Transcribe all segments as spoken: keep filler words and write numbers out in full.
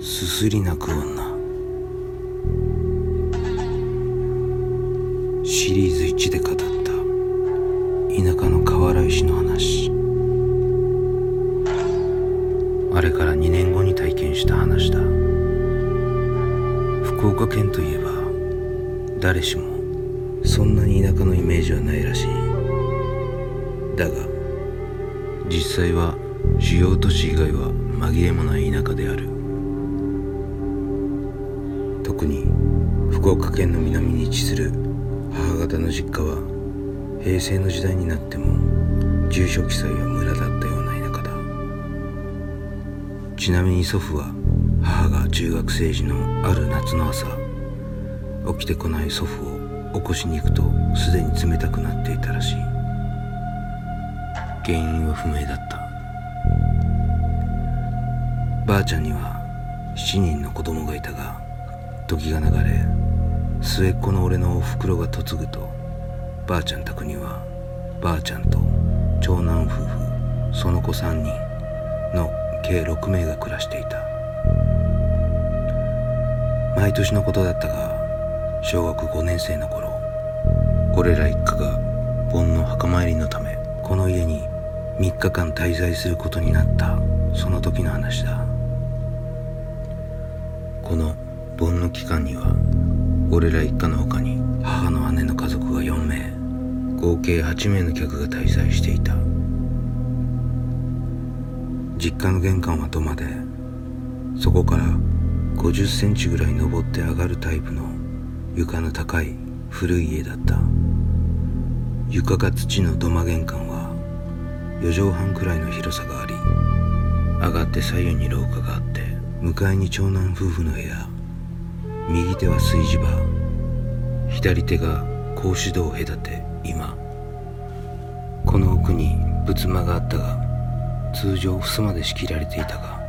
すすり泣く女。シリーズいちで語った田舎の河原石の話、あれからにねんごに体験した話だ。福岡県といえば誰しもそんなに田舎のイメージはないらしい。だが実際は主要都市以外は紛れもない田舎である。特に福岡県の南に位置する母方の実家は平成の時代になっても住所記載は村だったような田舎だ。ちなみに祖父は母が中学生時のある夏の朝、起きてこない祖父を起こしに行くとすでに冷たくなっていたらしい。原因は不明だった。ばあちゃんにはしちにんの子供がいたが、時が流れ末っ子の俺のおふくろが嫁ぐと、ばあちゃん宅にはばあちゃんと長男夫婦その子さんにんの計ろくめいが暮らしていた。毎年のことだったが、小学ごねん生の頃、俺ら一家が盆の墓参りのためこの家にみっかかん滞在することになった。その時の話だ。この盆の期間には俺ら一家の他に母の姉の家族がよんめい、合計はちめいの客が滞在していた。実家の玄関は土間で、そこからごじゅっセンチぐらい登って上がるタイプの床の高い古い家だった。床が土の土間、玄関はよじょうはんくらいの広さがあり、上がって左右に廊下があって、向かいに長男夫婦の部屋、右手は炊事場、左手が格子戸を隔て今、この奥に仏間があったが、通常襖で仕切られていたが、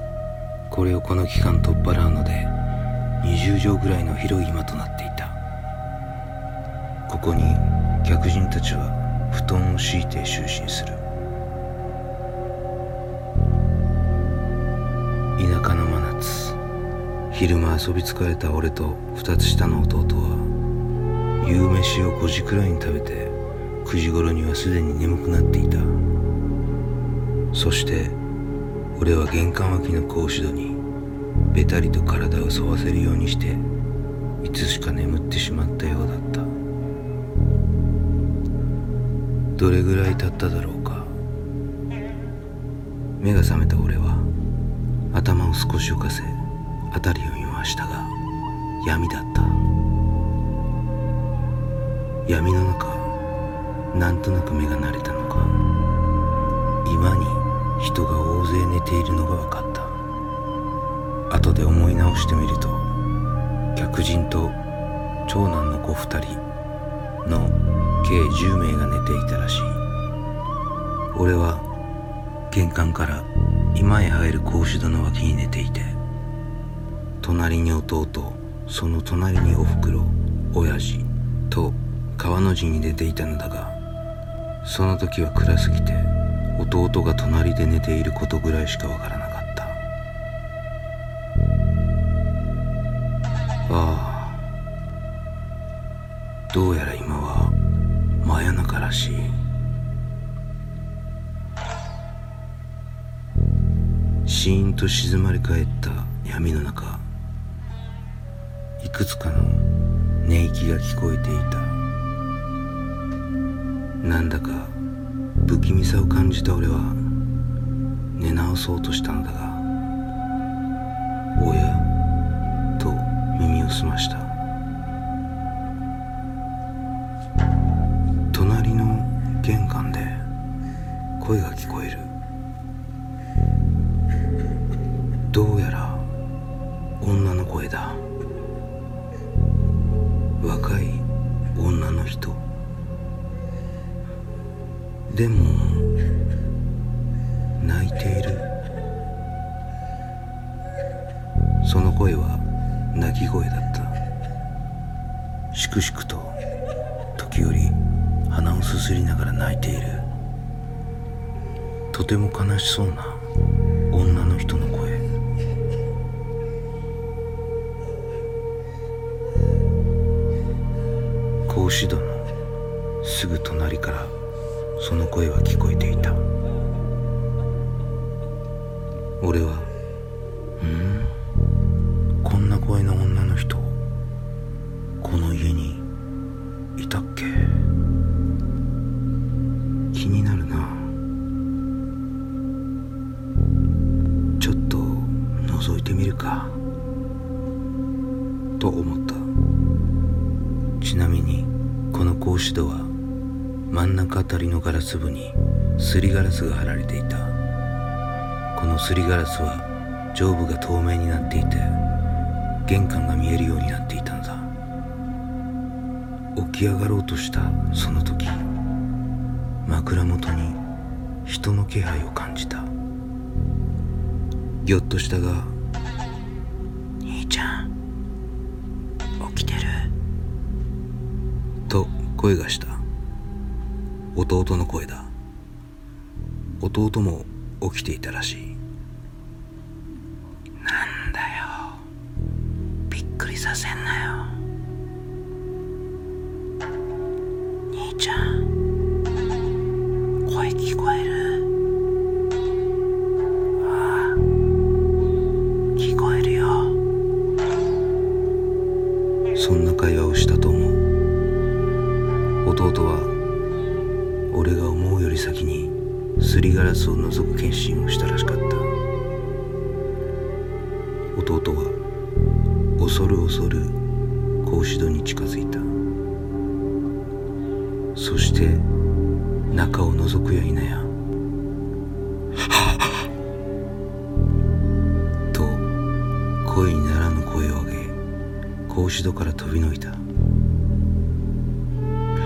これをこの期間取っ払うのでにじゅうじょうぐらいの広い居間となっていた。ここに客人たちは布団を敷いて就寝する。田舎の真夏、昼間遊び疲れた俺とふたつ下の弟は夕飯をごじくらいに食べて、くじ頃にはすでに眠くなっていた。そして俺は玄関脇の格子戸にべたりと体を沿わせるようにして、いつしか眠ってしまったようだった。どれぐらい経っただろうか。目が覚めた俺は頭を少し浮かせ辺りを見ましたが、闇だった。闇の中、なんとなく目が慣れたのか、今に人が大勢寝ているのが分かった。後で思い直してみると、客人と長男の子ふたりの計じゅうめいが寝ていたらしい。俺は玄関から居間へ入る格子戸の脇に寝ていて、隣に弟、その隣におふくろ、親父と川の字に寝ていたのだが、その時は暗すぎて弟が隣で寝ていることぐらいしかわからなかった。ああ、どうやら今は真夜中らしい。シーンと静まり返った闇の中、いくつかの寝息が聞こえていた。なんだか不気味さを感じた俺は寝直そうとしたのだが、おやと耳を澄ました。玄関で声が聞こえる。どうやら女の声だ。若い女の人。でも泣いている。その声は泣き声だった。しくしくと時折鼻をすすりながら泣いている。とても悲しそうな女の人の声。格子戸のすぐ隣からその声は聞こえていた。俺はんこんな声の女の人この家にいたっけ、気になるな、ちょっと覗いてみるかと思った。ちなみにこの格子戸は真ん中あたりのガラス部にすりガラスが貼られていた。このすりガラスは上部が透明になっていて玄関が見えるようになっていたんだ。起き上がろうとしたその時、枕元に人の気配を感じた。ぎょっとしたが、兄ちゃん起きてると声がした。弟の声だ。弟も起きていたらしい。なんだよ、びっくりさせんなよ。兄ちゃん、声聞こえる？ああ、聞こえるよ。そんな会話をしたと思う。弟は俺が思うより先にすりガラスを覗く検診をしたらしかった。弟は恐る恐る格子戸に近づいた。そして中を覗くや否やと声にならぬ声を上げ格子戸から飛びのいた。兄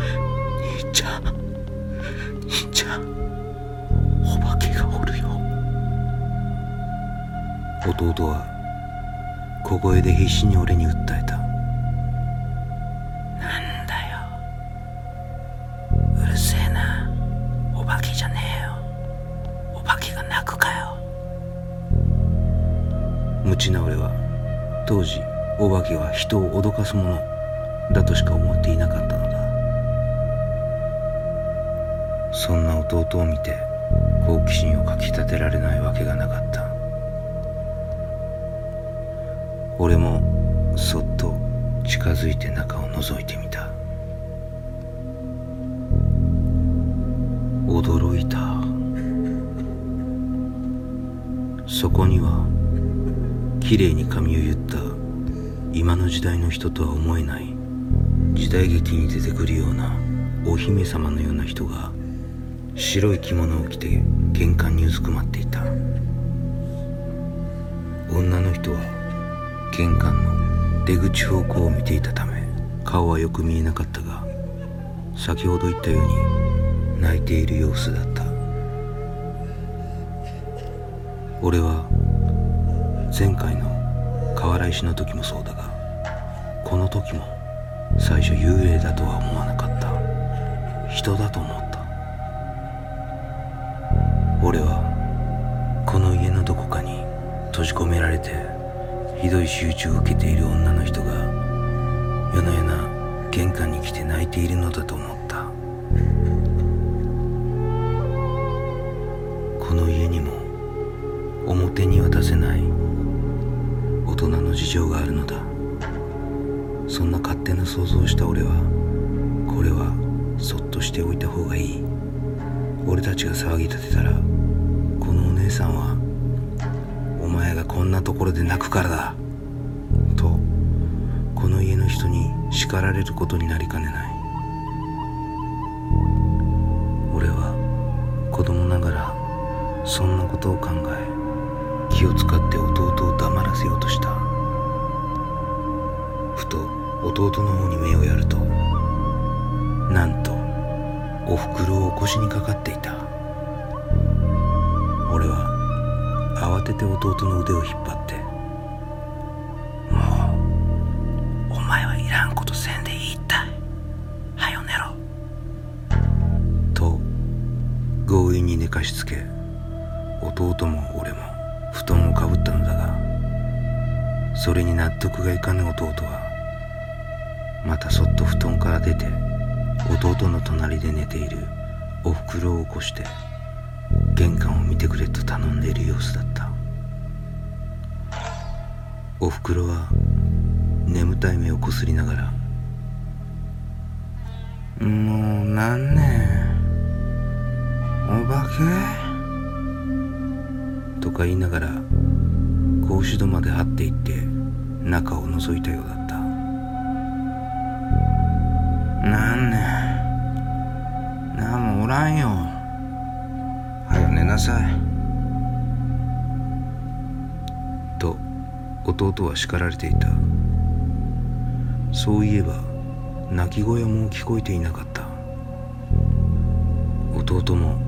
ちゃん、兄ちゃん、お化けがおるよ。弟は小声で必死に俺に訴えた。なんだよ、うるせえな、お化けじゃねえよ、お化けが泣くかよ。無知な俺は当時お化けは人を脅かすものだとしか思っていなかったのだ。そんな弟を見て好奇心をかきたてられないわけがなかった。俺もそっと近づいて中を覗いてみた。驚いた。そこにはきれいに髪を結った今の時代の人とは思えない時代劇に出てくるようなお姫様のような人が白い着物を着て玄関にうずくまっていた。女の人は玄関の出口方向を見ていたため顔はよく見えなかったが、先ほど言ったように泣いている様子だった。俺は前回の瓦石の時もそうだが、この時も最初幽霊だとは思わなかった。人だと思った。俺はこの家のどこかに閉じ込められてひどい仕打ちを受けている女の人が夜な夜な玄関に来て泣いているのだと思った。この家にも表には出せない大人の事情があるのだ。そんな勝手な想像をした俺は、これはそっとしておいた方がいい。俺たちが騒ぎ立てたらこのお姉さんはお前がこんなところで泣くからだとこの家の人に叱られることになりかねない。俺は子供ながらそんなことを考え気を使って弟を黙らせようとした。ふと弟の方に目をやると、なんとお袋を腰にかかっていた。俺は慌てて弟の腕を引っ張って、もうお前はいらんことせんでいいったい、はよ寝ろと強引に寝かしつけ、弟も俺も布団をかぶったのだが、それに納得がいかぬ弟はまたそっと布団から出て弟の隣で寝ているおふくろを起こして玄関を見てくれと頼んでいる様子だった。おふくろは眠たい目をこすりながら、もう何ねお化けとか言いながら格子戸まで張っていって中を覗いたようだった。なんねなんもおらんよ、早寝なさいと弟は叱られていた。そういえば泣き声も聞こえていなかった。弟も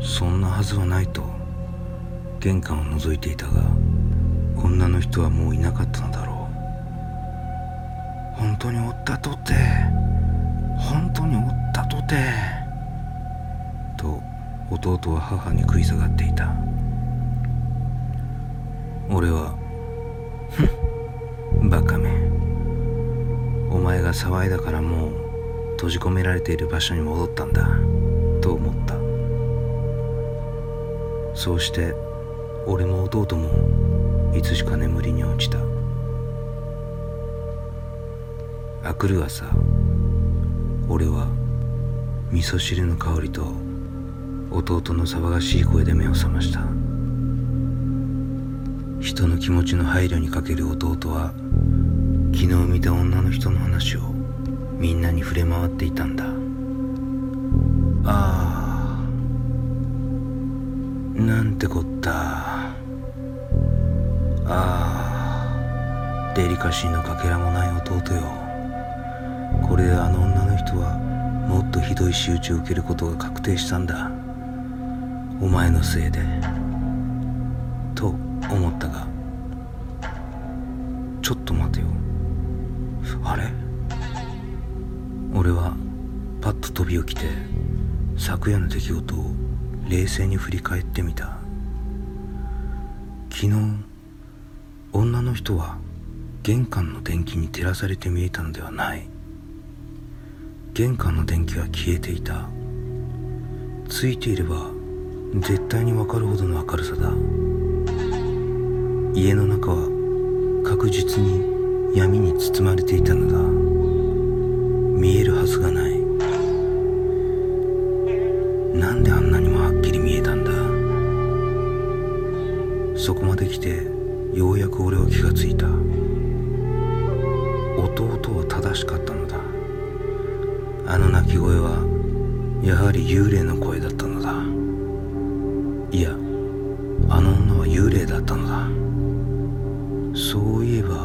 そんなはずはないと玄関を覗いていたが、女の人はもういなかったのだろう。本当におったとて本当におったとてと弟は母に食い下がっていた。俺はふんバカめ、お前が騒いだからもう閉じ込められている場所に戻ったんだと思った。そうして俺も弟もいつしか眠りに落ちた。あくる朝、俺は味噌汁の香りと弟の騒がしい声で目を覚ました。人の気持ちの配慮に欠ける弟は、昨日見た女の人の話をみんなに触れ回っていたんだ。ああ、なんてこった。ああ、デリカシーのかけらもない弟よ。これであの女の人はもっとひどい仕打ちを受けることが確定したんだ、お前のせいでと思ったが、ちょっと待てよ、あれ。俺はパッと飛び起きて昨夜の出来事を冷静に振り返ってみた。昨日女の人は玄関の電気に照らされて見えたのではない。玄関の電気は消えていた。ついていれば絶対にわかるほどの明るさだ。家の中は確実に闇に包まれていたのだ。見えるはずがない。なんであんなにもはっきり見えたんだ。そこまで来てようやく俺は気がついた。弟は正しかったのだ。あの泣き声はやはり幽霊の声だったのだ。いや、あの女は幽霊だったのだ。そういえば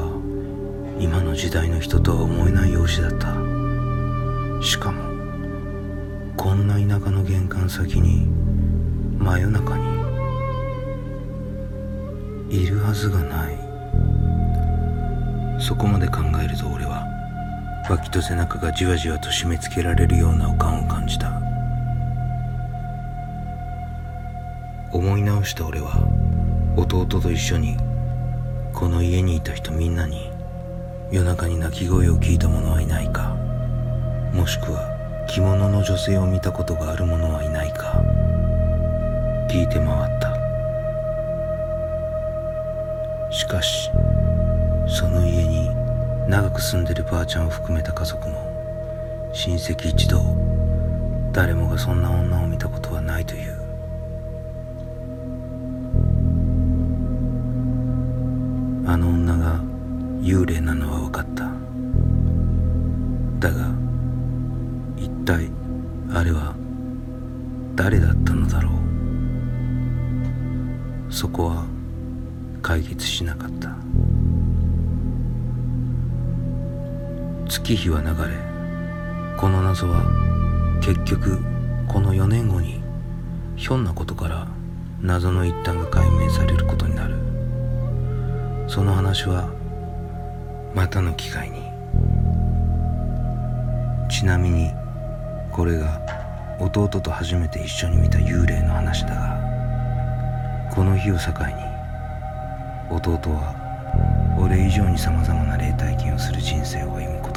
今の時代の人とは思えない容姿だった。しかもこんな田舎の玄関先に真夜中にいるはずがない。そこまで考えると俺は脇と背中がじわじわと締め付けられるような予感を感じた。思い直した俺は弟と一緒にこの家にいた人みんなに、夜中に泣き声を聞いた者はいないか、もしくは着物の女性を見たことがある者はいないか聞いて回った。しかしその家に長く住んでるばあちゃんを含めた家族も親戚一同誰もがそんな女を見たことはないという。あの女が幽霊なのは分かった。だが一体あれは誰だったのだろう。そこは解決しなかった。月日は流れ、この謎は結局このよねんごにひょんなことから謎の一端が解明されることになる。その話はまたの機会に。ちなみにこれが弟と初めて一緒に見た幽霊の話だが、この日を境に弟は俺以上に様々な霊体験をする人生を歩むこと